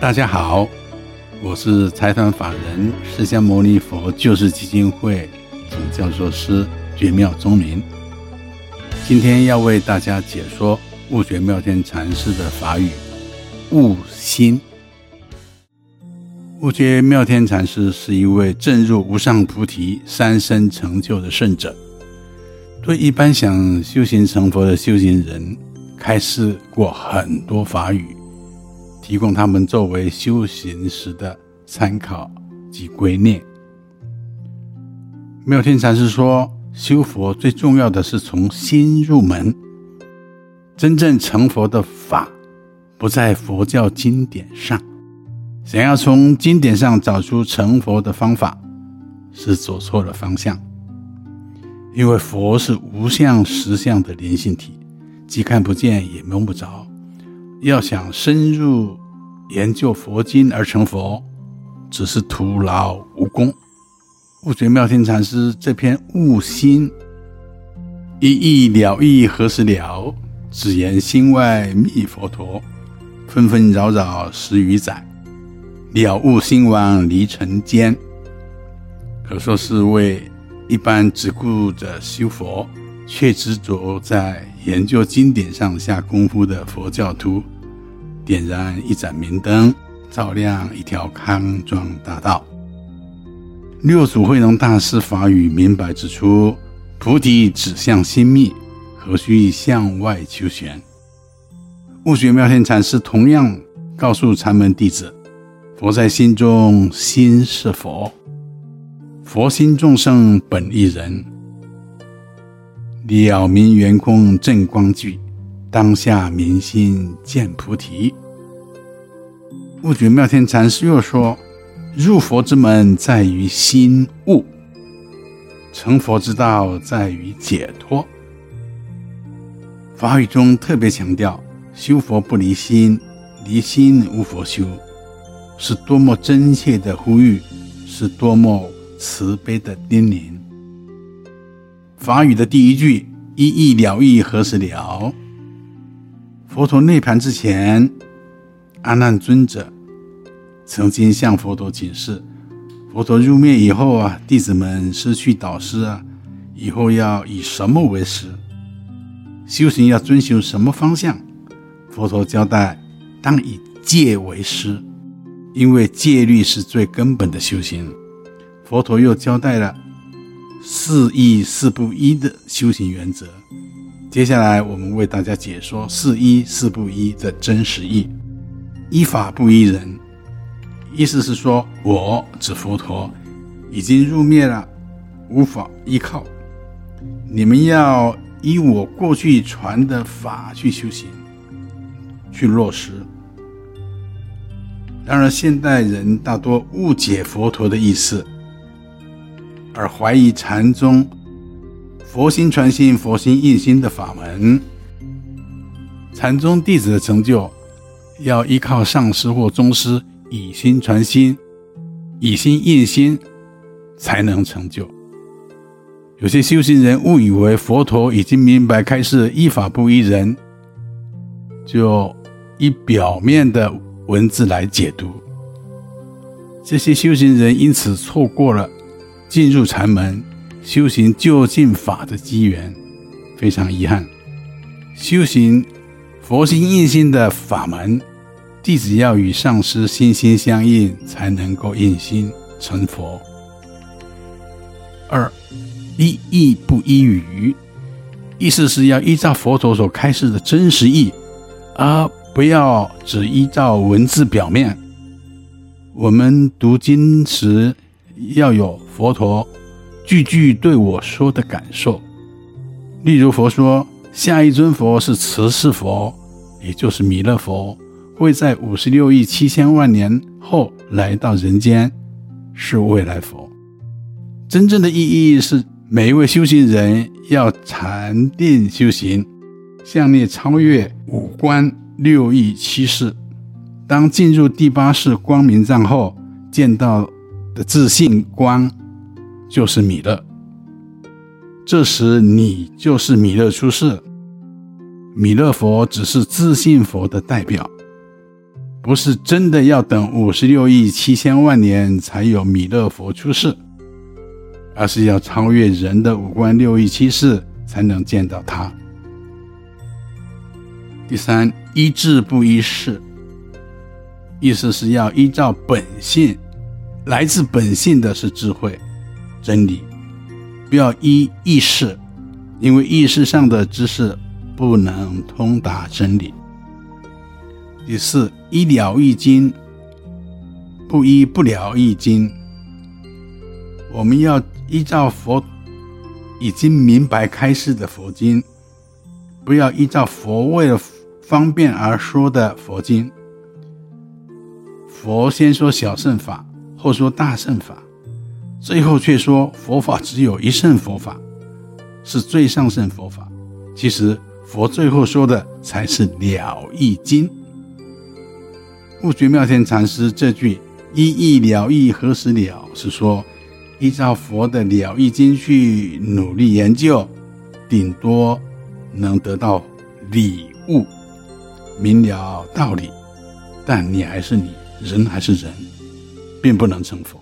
大家好，我是财团法人释迦牟尼佛救世基金会总教授师觉妙宗明，今天要为大家解说悟觉妙天禅师的法语悟心。悟觉妙天禅师是一位证入无上菩提三身成就的圣者，对一般想修行成佛的修行人开示过很多法语，提供他们作为修行时的参考及归念。妙天禅师说，修佛最重要的是从心入门，真正成佛的法不在佛教经典上，想要从经典上找出成佛的方法是走错了方向。因为佛是无相实相的灵性体，既看不见也摸不着，要想深入研究佛经而成佛，只是徒劳无功。悟觉妙天禅师这篇悟心，一意了义何时了，只言心外觅佛陀，纷纷扰扰十余载，了悟心王离尘间，可说是为一般只顾着修佛，却执着在研究经典上下功夫的佛教徒，点燃一盏明灯，照亮一条康庄大道。六祖慧能大师法语明白指出，菩提指向心密，何须向外求玄。悟觉妙天禅师同样告诉禅门弟子，佛在心中，心是佛，佛心众生本一人，了明圆空正光聚，当下明心见菩提。悟觉妙天禅师又说，入佛之门在于心悟，成佛之道在于解脱。法语中特别强调，修佛不离心，离心无佛修，是多么真切的呼吁，是多么慈悲的叮咛。法语的第一句，一意了义何时了，佛陀涅槃之前，阿难尊者曾经向佛陀请示，佛陀入灭以后啊，弟子们失去导师啊，以后要以什么为师，修行要遵循什么方向。佛陀交代，当以戒为师，因为戒律是最根本的修行。佛陀又交代了四依四不依的修行原则，接下来我们为大家解说四依四不依的真实意。依法不依人，意思是说，我指佛陀已经入灭了，无法依靠，你们要依我过去传的法去修行，去落实。当然现代人大多误解佛陀的意思，而怀疑禅宗佛心传心、佛心印心的法门。禅宗弟子的成就要依靠上师或宗师以心传心、以心印心才能成就。有些修行人误以为佛陀已经明白开示依法不依人，就以表面的文字来解读，这些修行人因此错过了进入禅门修行究竟法的机缘，非常遗憾。修行佛心印心的法门，弟子要与上师心心相印，才能够印心成佛。二，依义不依语，意思是要依照佛陀所开示的真实意，而不要只依照文字表面。我们读经时要有佛陀句句对我说的感受。例如佛说，下一尊佛是慈氏佛，也就是弥勒佛，会在56亿7000万年后来到人间，是未来佛。真正的意义是，每一位修行人要禅定修行，向内超越五关六意七识，当进入第八识光明藏后，见到自信光就是弥勒，这时你就是弥勒出世。弥勒佛只是自信佛的代表，不是真的要等56亿7千万年才有弥勒佛出世，而是要超越人的五官6亿7世才能见到他。第三，依智不依事，意思是要依照本性，来自本性的是智慧真理，不要依意识，因为意识上的知识不能通达真理。第四，依了义经，不依不了义经。我们要依照佛已经明白开示的佛经，不要依照佛为了方便而说的佛经。佛先说小乘法，后说大乘法，最后却说佛法只有一乘佛法，是最上乘佛法。其实佛最后说的才是了义经。悟觉妙天禅师这句依义了义何时了，是说依照佛的了义经去努力研究，顶多能得到理悟，明了道理，但你还是你，人还是人，并不能成佛。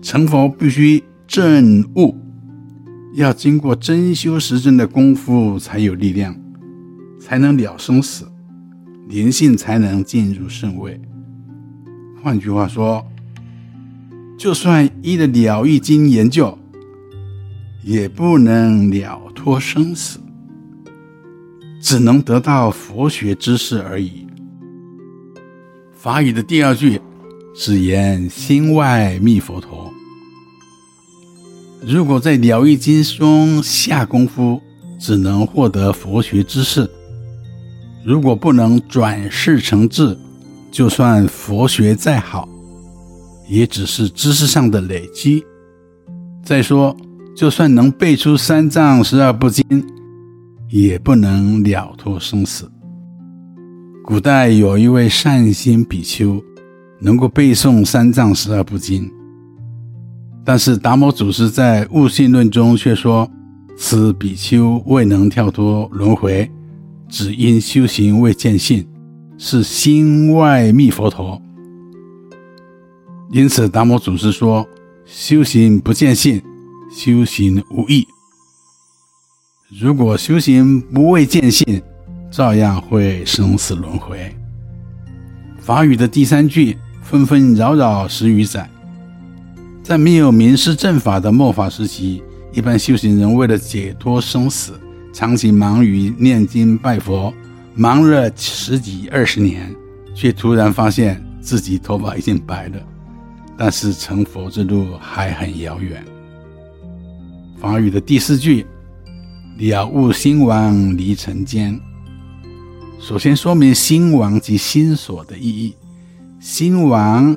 成佛必须证悟，要经过真修实证的功夫才有力量，才能了生死，灵性才能进入圣位。换句话说，就算依了了义经研究，也不能了脱生死，只能得到佛学知识而已。法语的第二句是言心外觅佛陀，如果在了义经中下功夫，只能获得佛学知识，如果不能转世成智，就算佛学再好，也只是知识上的累积。再说，就算能背出3藏12部经，也不能了脱生死。古代有一位善心比丘，能够背诵3藏12部经，但是达摩祖师在《悟性论》中却说，此比丘未能跳脱轮回，只因修行未见性，是心外觅佛陀。因此达摩祖师说，修行不见性，修行无益。如果修行不为见性，照样会生死轮回。法语的第三句纷纷扰扰10余载，在没有明师正法的末法时期，一般修行人为了解脱生死，长期忙于念经拜佛，忙了10几20年，却突然发现自己头发已经白了，但是成佛之路还很遥远。法语的第四句，了悟心王离尘间。首先说明心王及心所的意义。心王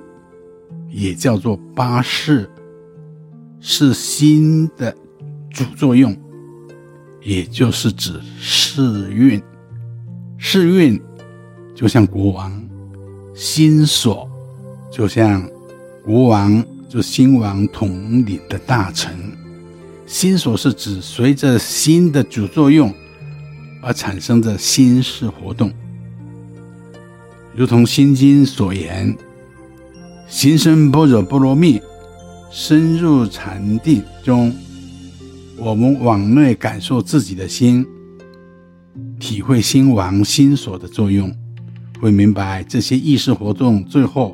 也叫做八识，是心的主作用，也就是指世运。世运就像国王，心所就像国王，就心王统领的大臣。心所是指随着心的主作用而产生的心事活动，如同《心经》所言，行深般若波罗蜜，深入禅定中，我们往内感受自己的心，体会心王心所的作用，会明白这些意识活动最后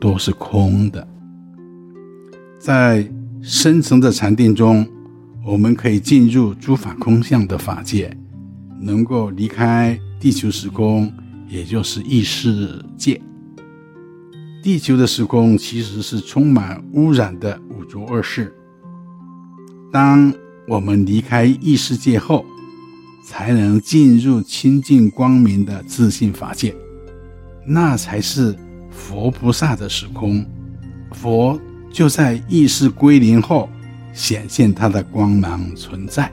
都是空的。在深层的禅定中，我们可以进入诸法空相的法界，能够离开地球时空，也就是意识界。地球的时空其实是充满污染的5浊恶世，当我们离开意识界后，才能进入清净光明的自性法界，那才是佛菩萨的时空。佛就在意识归零后显现他的光芒存在。